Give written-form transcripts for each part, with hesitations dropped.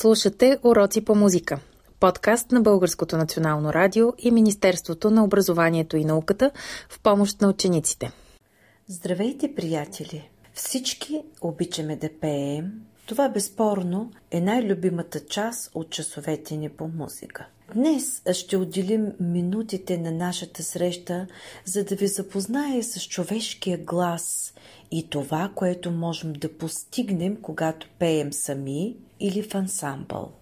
Слушате Уроци по музика. Подкаст на Българското национално радио и Министерството на образованието и науката в помощ на учениците. Здравейте, приятели! Всички обичаме да пеем. Това безспорно е най-любимата част от часовете ни по музика. Днес ще отделим минутите на нашата среща, за да ви запозная с човешкия глас и това, което можем да постигнем, когато пеем сами или в ансамбъл.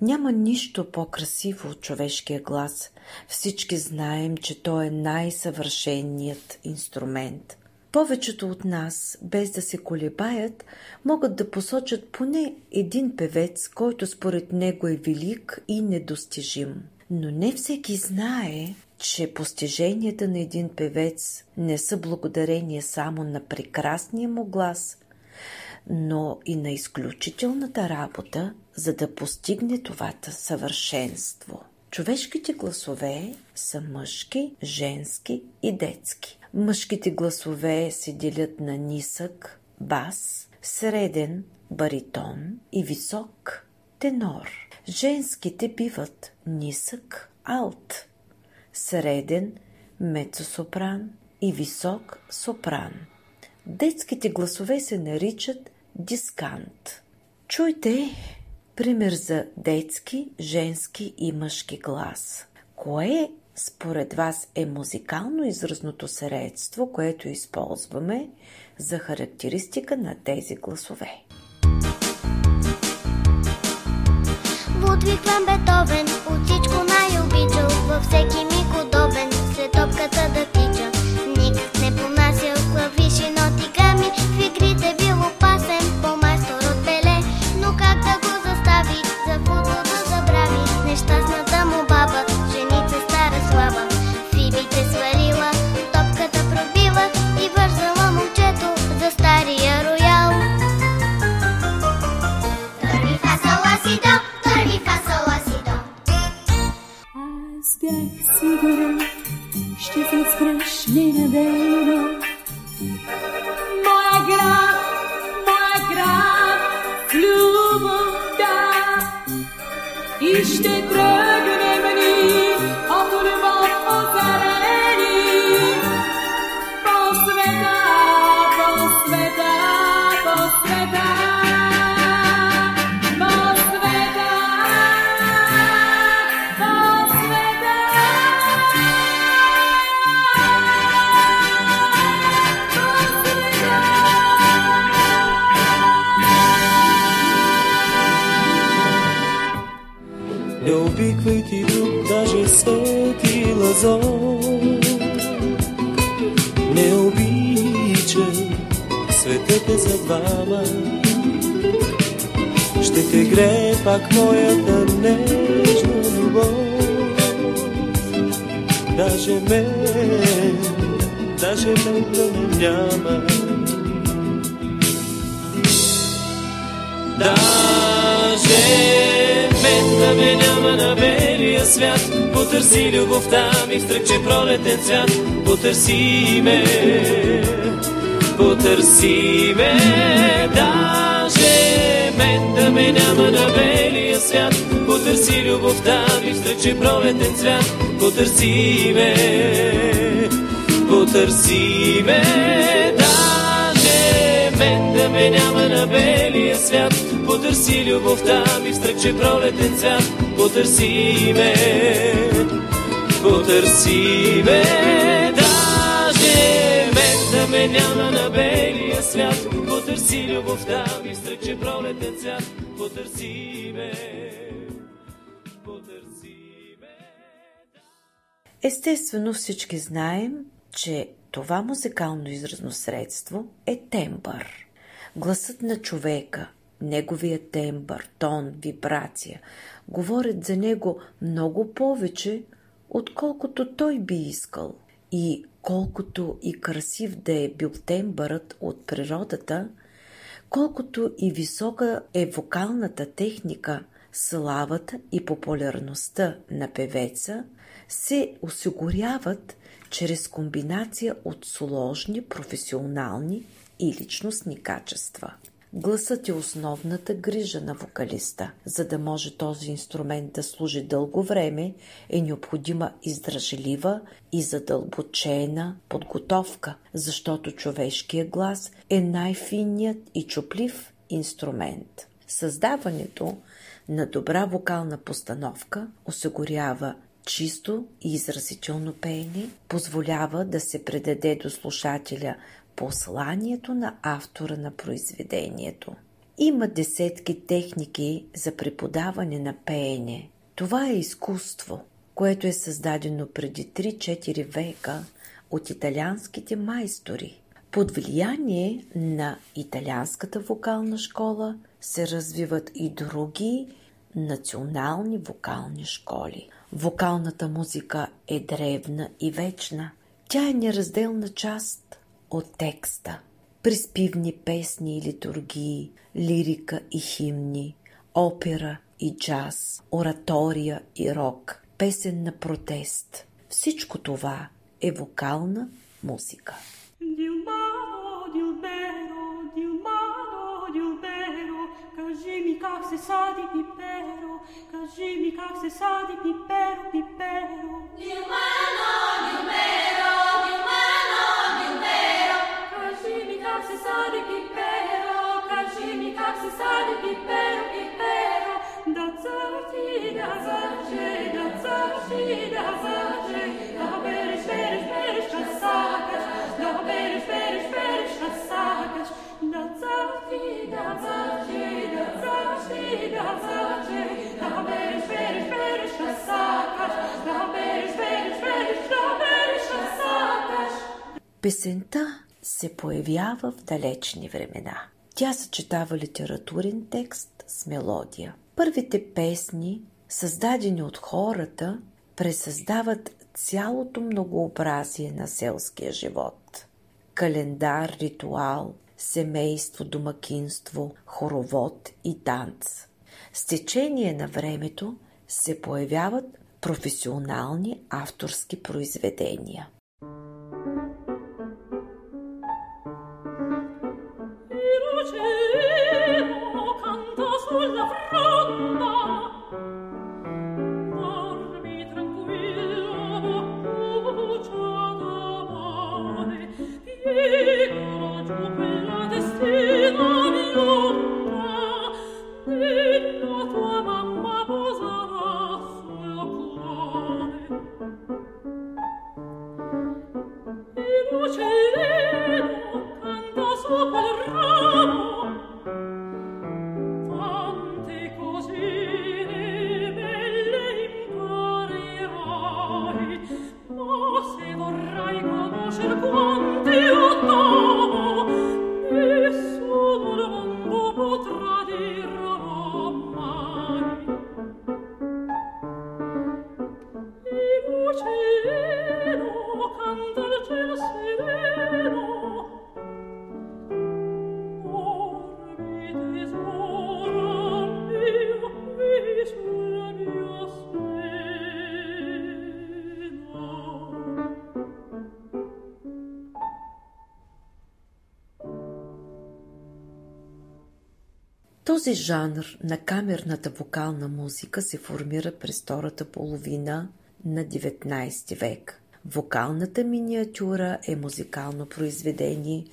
Няма нищо по-красиво от човешкия глас. Всички знаем, че той е най-съвършеният инструмент. Повечето от нас, без да се колебаят, могат да посочат поне един певец, който според него е велик и недостижим. Но не всеки знае, че постиженията на един певец не са благодарение само на прекрасния му глас, но и на изключителната работа, за да постигне това съвършенство. Човешките гласове са мъжки, женски и детски. Мъжките гласове се делят на нисък, бас, среден, баритон и висок, тенор. Женските биват нисък, алт, среден, мецосопран и висок, сопран. Детските гласове се наричат дискант. Чуйте пример за детски, женски и мъжки глас. Кое според вас е музикално изразното средство, което използваме за характеристика на тези гласове? Будвигвам Бетовен, от всичко най-обичал, във всеки миг удобен, след топката да тича. Никак не понасял клавиши, ноти, гами, в игрите бил опасен, по-майстор от Пеле, но как да го застави, за футбол да забрави, нещастната му баба. Фибите сварила, топката пробила и вързала момчето за стария роял. Дори фасала си до, дори фасала си до. Аз бях сигурен, ще се спреш ненадейно. Моя град, моя град, с любовта и ще тръгнем ни. Обиквайте друг, даже свети лазо. Не обичай, светът е за двама. Ще те грее пак моята нежна любов. Даже мен да не няма. Даже мен да ме няма на белия свят. Потърси любовта ми в тръгче пролетен цвят. Потърси ме, потърси ме. Даже мен да ме няма на белия свят. Потърси любовта ми в тръгче пролетен цвят. Потърси ме, потърси ме. Даже мен да ме няма на белия свят. Потърси любовта ми в стръкче пролетен цвят. Потърси ме, потърси ме. Даже мен да ме няма на белия свят. Потърси любовта ми в стръкче пролетен цвят. Потърси ме, потърси ме. Естествено всички знаем, че това музикално изразно средство е тембър. Гласът на човека, неговия тембър, тон, вибрация говорят за него много повече, отколкото той би искал. И колкото и красив да е бил тембърът от природата, колкото и висока е вокалната техника, славата и популярността на певеца се осигуряват чрез комбинация от сложни професионални и личностни качества. Гласът е основната грижа на вокалиста. За да може този инструмент да служи дълго време, е необходима издръжлива и задълбочена подготовка, защото човешкият глас е най-финният и чуплив инструмент. Създаването на добра вокална постановка осигурява чисто и изразително пеене, позволява да се предаде до слушателя посланието на автора на произведението. Има десетки техники за преподаване на пеене. Това е изкуство, което е създадено преди 3-4 века от италианските майстори. Под влияние на италианската вокална школа се развиват и други национални вокални школи. Вокалната музика е древна и вечна. Тя е неразделна част от текста. Приспивни песни и литургии, лирика и химни, опера и джаз, оратория и рок, песен на протест. Всичко това е вокална музика. Кажи ми как се сади пиперо, пиперо. Дилмано, дилберо, дилмано, дилберо. Кажи ми как се сади пиперо, кажи ми как се сади пиперо, пиперо. Да църти, да зърже, да църши, да зърже. Да береш, береш, береш, да сакаш. Да береш, береш, береш, да сакаш. Да църти, да зърже, да църши, да зърже. Песента се появява в далечни времена. Тя съчетава литературен текст с мелодия. Първите песни, създадени от хората, пресъздават цялото многообразие на селския живот. Календар, ритуал, семейство, домакинство, хоровод и танц. С течение на времето се появяват професионални авторски произведения. Този жанр на камерната вокална музика се формира през втората половина на 19 век. Вокалната миниатюра е музикално произведение,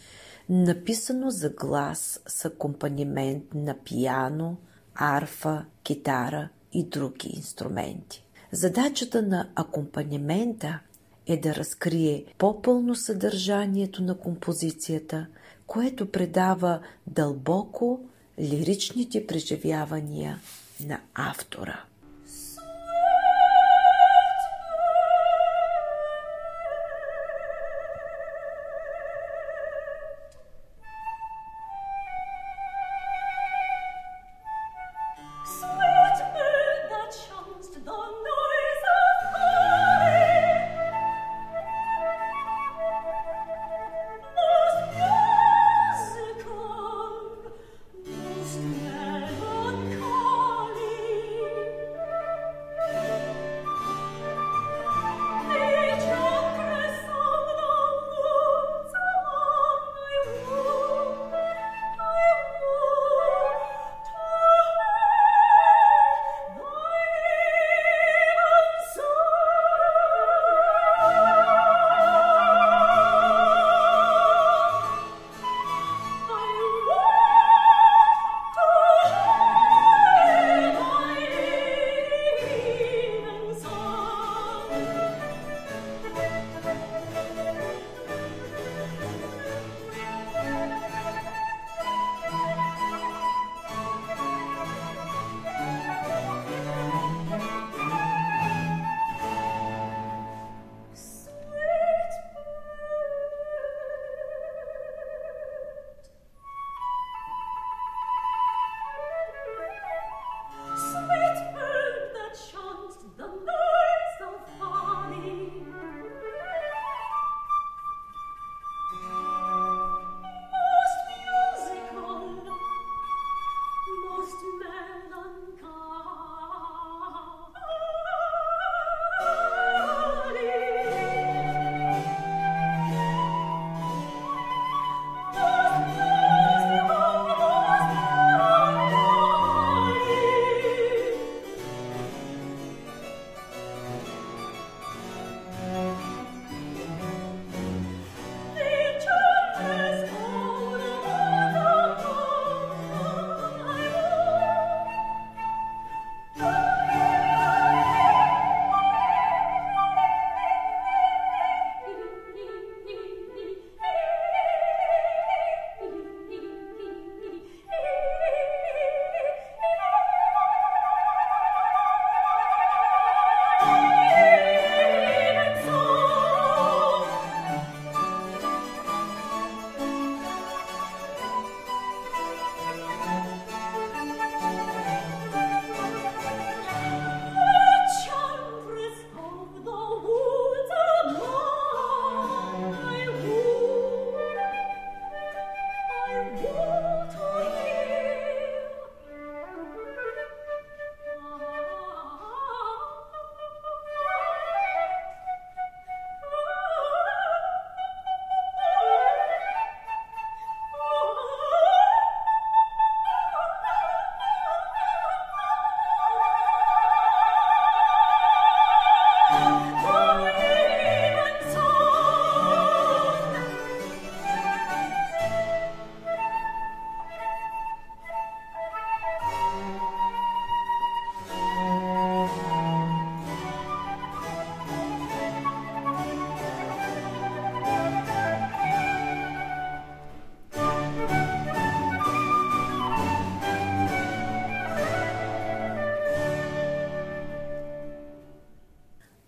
написано за глас с акомпанемент на пиано, арфа, китара и други инструменти. Задачата на акомпанемента е да разкрие по-пълно съдържанието на композицията, което предава дълбоко лиричните преживявания на автора.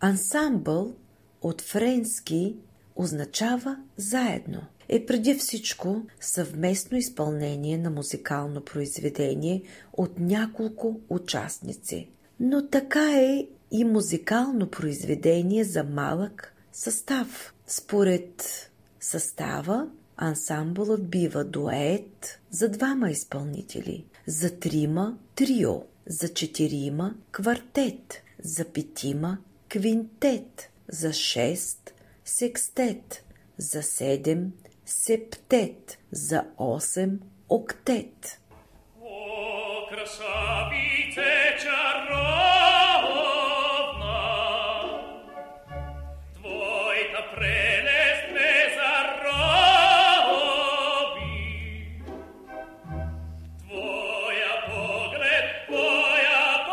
Ансамбъл от френски означава заедно. Е преди всичко съвместно изпълнение на музикално произведение от няколко участници. Но така е и музикално произведение за малък състав. Според състава, ансамбълът бива дует за двама изпълнители, за трима – трио, за четирима – квартет, за петима – квинтет, за шест – секстет, за седем – септет, за осем – октет. О, красавите чаровна, твоята прелест ме зароби, твоя поглед огнен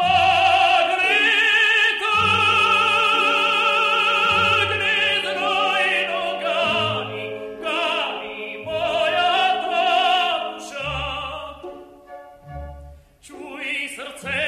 ройно гани моята душа. Чуй сърце.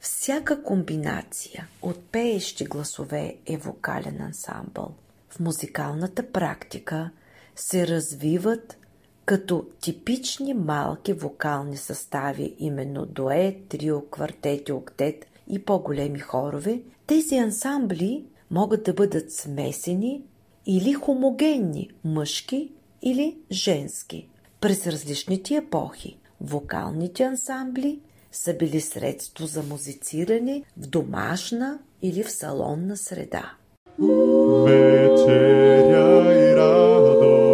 Всяка комбинация от пеещи гласове е вокален ансамбъл. В музикалната практика се развиват като типични малки вокални състави, именно дует, трио, квартет, октет и по-големи хорове. Тези ансамбли могат да бъдат смесени или хомогенни, мъжки или женски. През различните епохи вокалните ансамбли са били средство за музициране в домашна или в салонна среда. Вечеря и радост.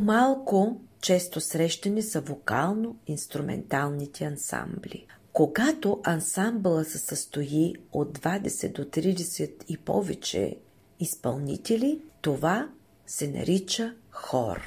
Малко често срещани са вокално-инструменталните ансамбли. Когато ансамбъла се състои от 20 до 30 и повече изпълнители, това се нарича хор.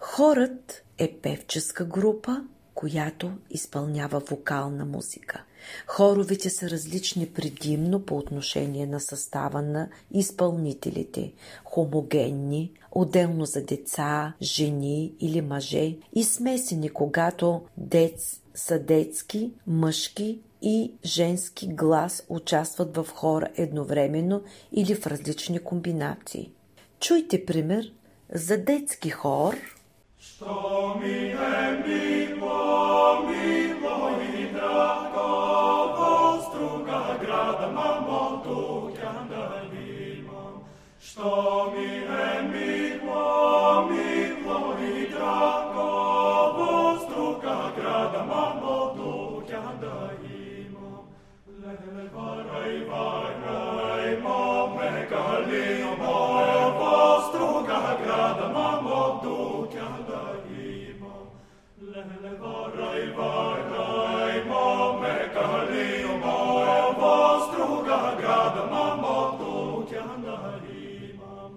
Хорът е певческа група, която изпълнява вокална музика. Хоровете са различни предимно по отношение на състава на изпълнителите, хомогенни, отделно за деца, жени или мъже и смесени, когато са детски, мъжки и женски глас участват в хора едновременно или в различни комбинации. Чуйте пример за детски хор. Što mi je milo, milo i drago, vostruga grada, mamo, tu kjanda limam. Što mi je milo, milo i drago, vostruga grada, mamo, tu kjanda imam. Lele, varaj, varaj, mame, kalimo, vostruga grada, mamo, tu Lele varaj, varaj, mame, kalimo, vostruga grada, mamo, tu kjanda imam.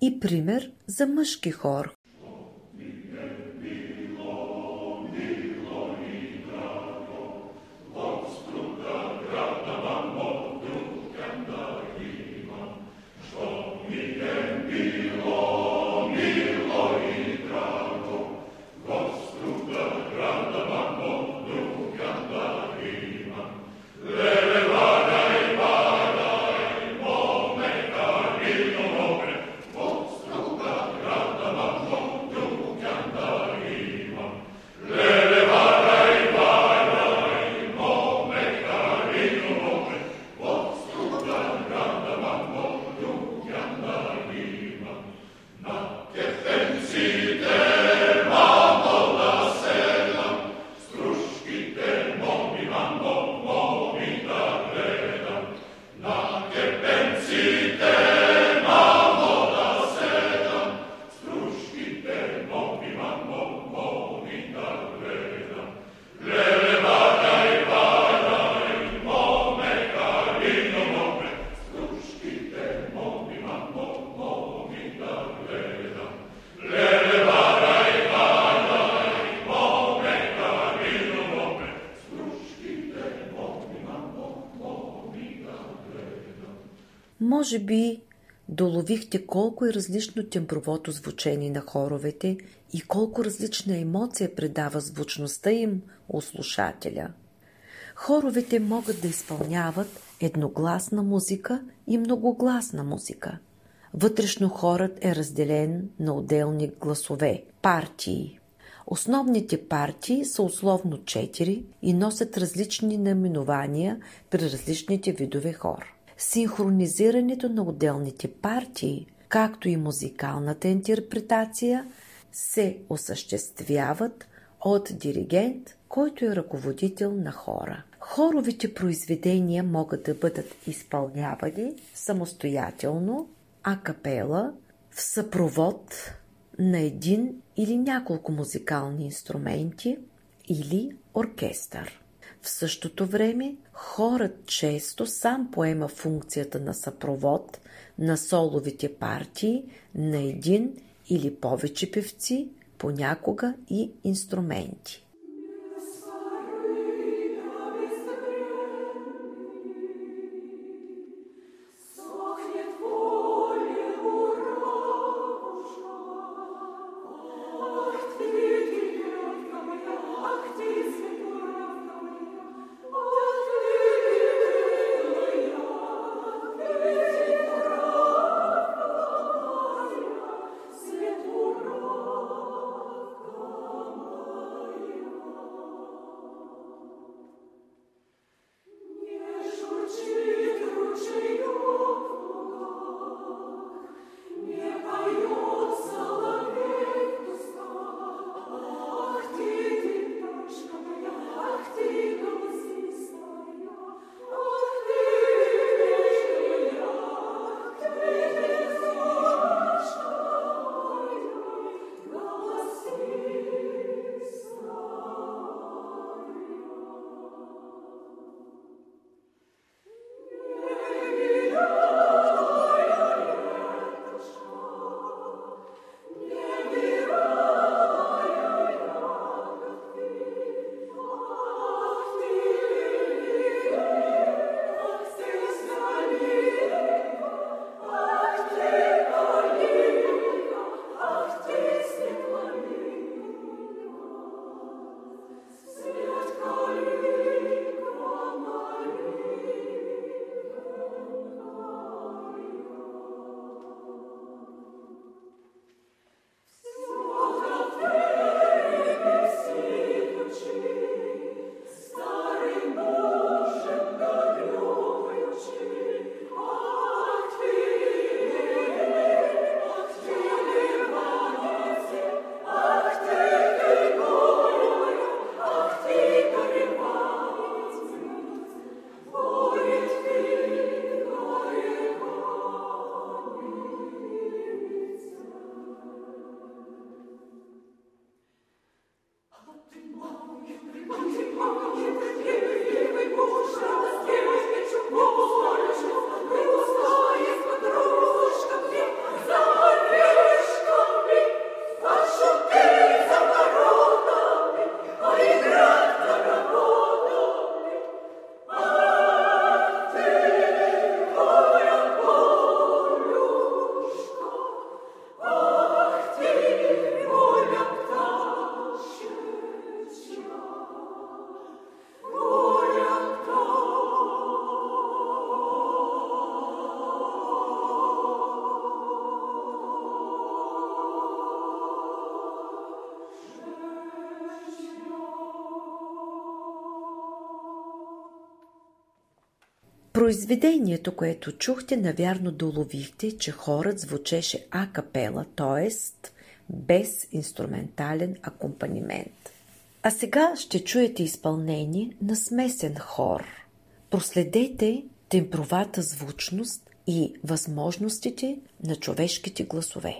И пример за мъжки хор. Може би доловихте колко е различно тембровото звучение на хоровете и колко различна емоция предава звучността им у слушателя. Хоровете могат да изпълняват едногласна музика и многогласна музика. Вътрешно хорът е разделен на отделни гласове – партии. Основните партии са условно 4 и носят различни наименования при различните видове хор. Синхронизирането на отделните партии, както и музикалната интерпретация, се осъществяват от диригент, който е ръководител на хора. Хоровите произведения могат да бъдат изпълнявани самостоятелно, акапела, в съпровод на един или няколко музикални инструменти или оркестър. В същото време хорът често сам поема функцията на съпровод на соловите партии на един или повече певци, понякога и инструменти. Произведението, което чухте, навярно доловихте, че хорът звучеше акапела, т.е. без инструментален акомпанимент. А сега ще чуете изпълнение на смесен хор. Проследете темпровата звучност и възможностите на човешките гласове.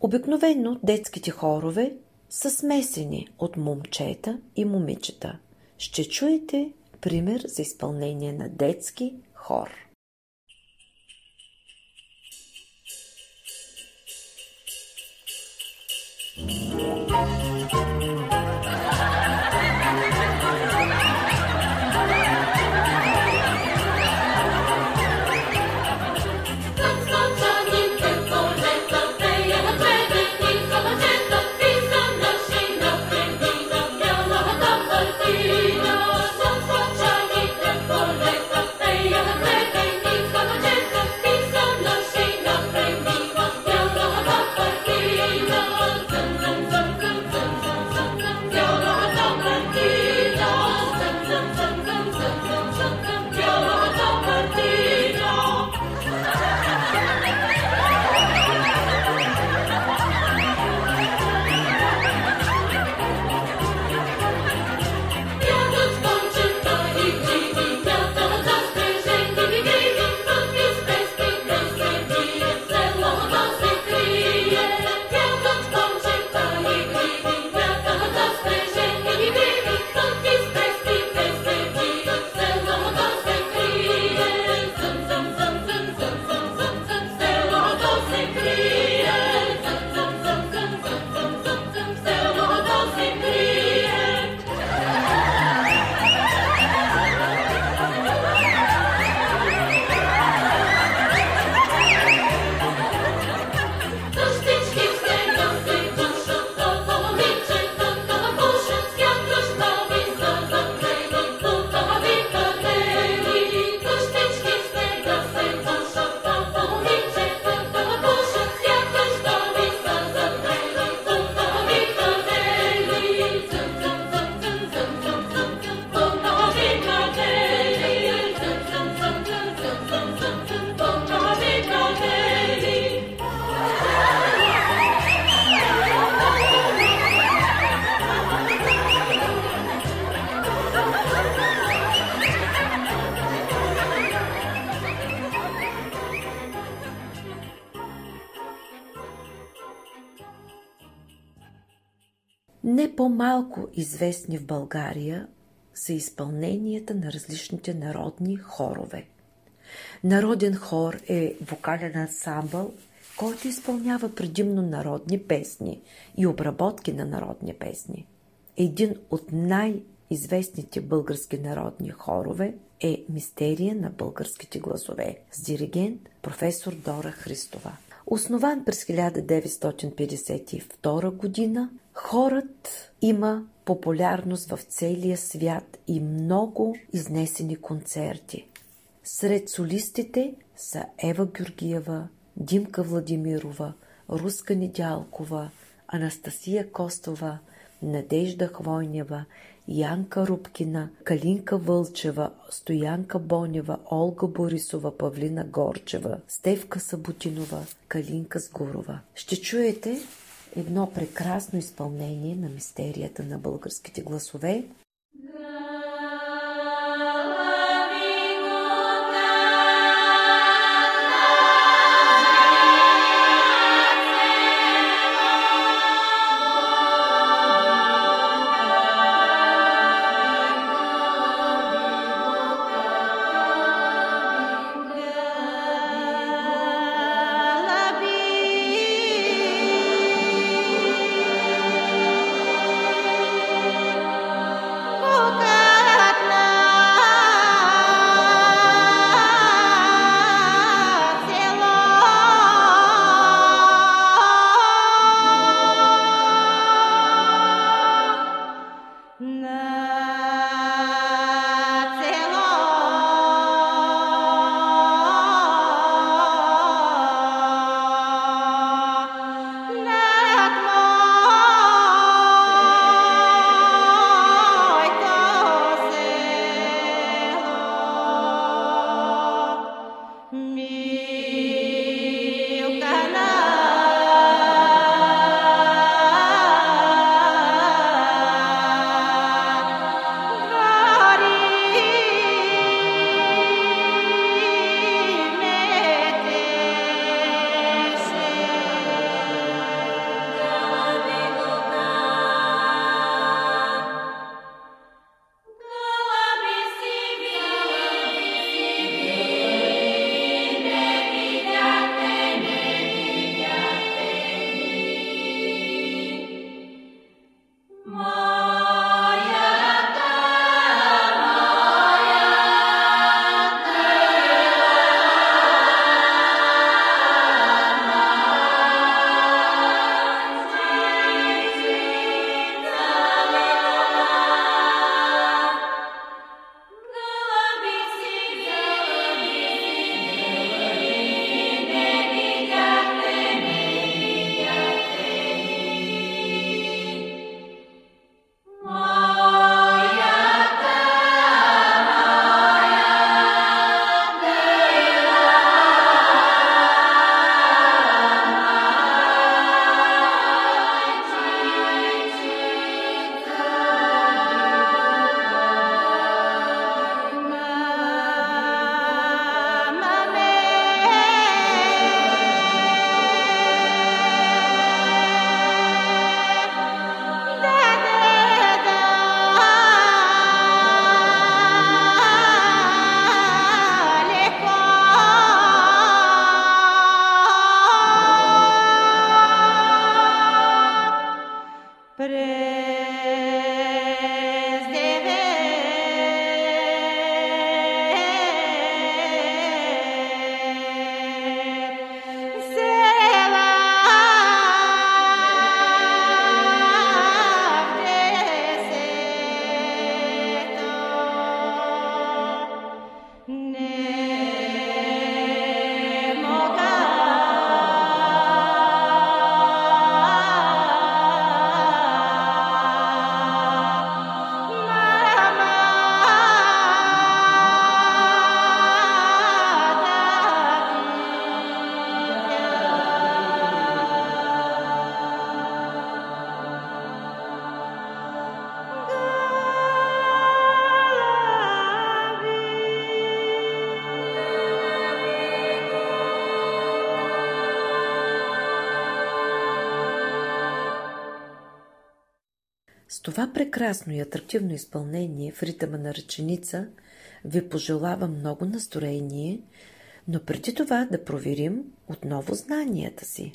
Обикновено детските хорове са смесени от момчета и момичета. Ще чуете пример за изпълнение на детски хор. Не по-малко известни в България са изпълненията на различните народни хорове. Народен хор е вокален ансамбъл, който изпълнява предимно народни песни и обработки на народни песни. Един от най-известните български народни хорове е Мистерия на българските гласове с диригент професор Дора Христова. Основан през 1952 година, хорът има популярност в целия свят и много изнесени концерти. Сред солистите са Ева Георгиева, Димка Владимирова, Руска Недялкова, Анастасия Костова, Надежда Хвойнева, Янка Рубкина, Калинка Вълчева, Стоянка Бонева, Олга Борисова, Павлина Горчева, Стефка Сабутинова, Калинка Сгорова. Ще чуете едно прекрасно изпълнение на Мистерията на българските гласове. С това прекрасно и атрактивно изпълнение в ритъма на ръченица ви пожелавам много настроение, но преди това да проверим отново знанията си.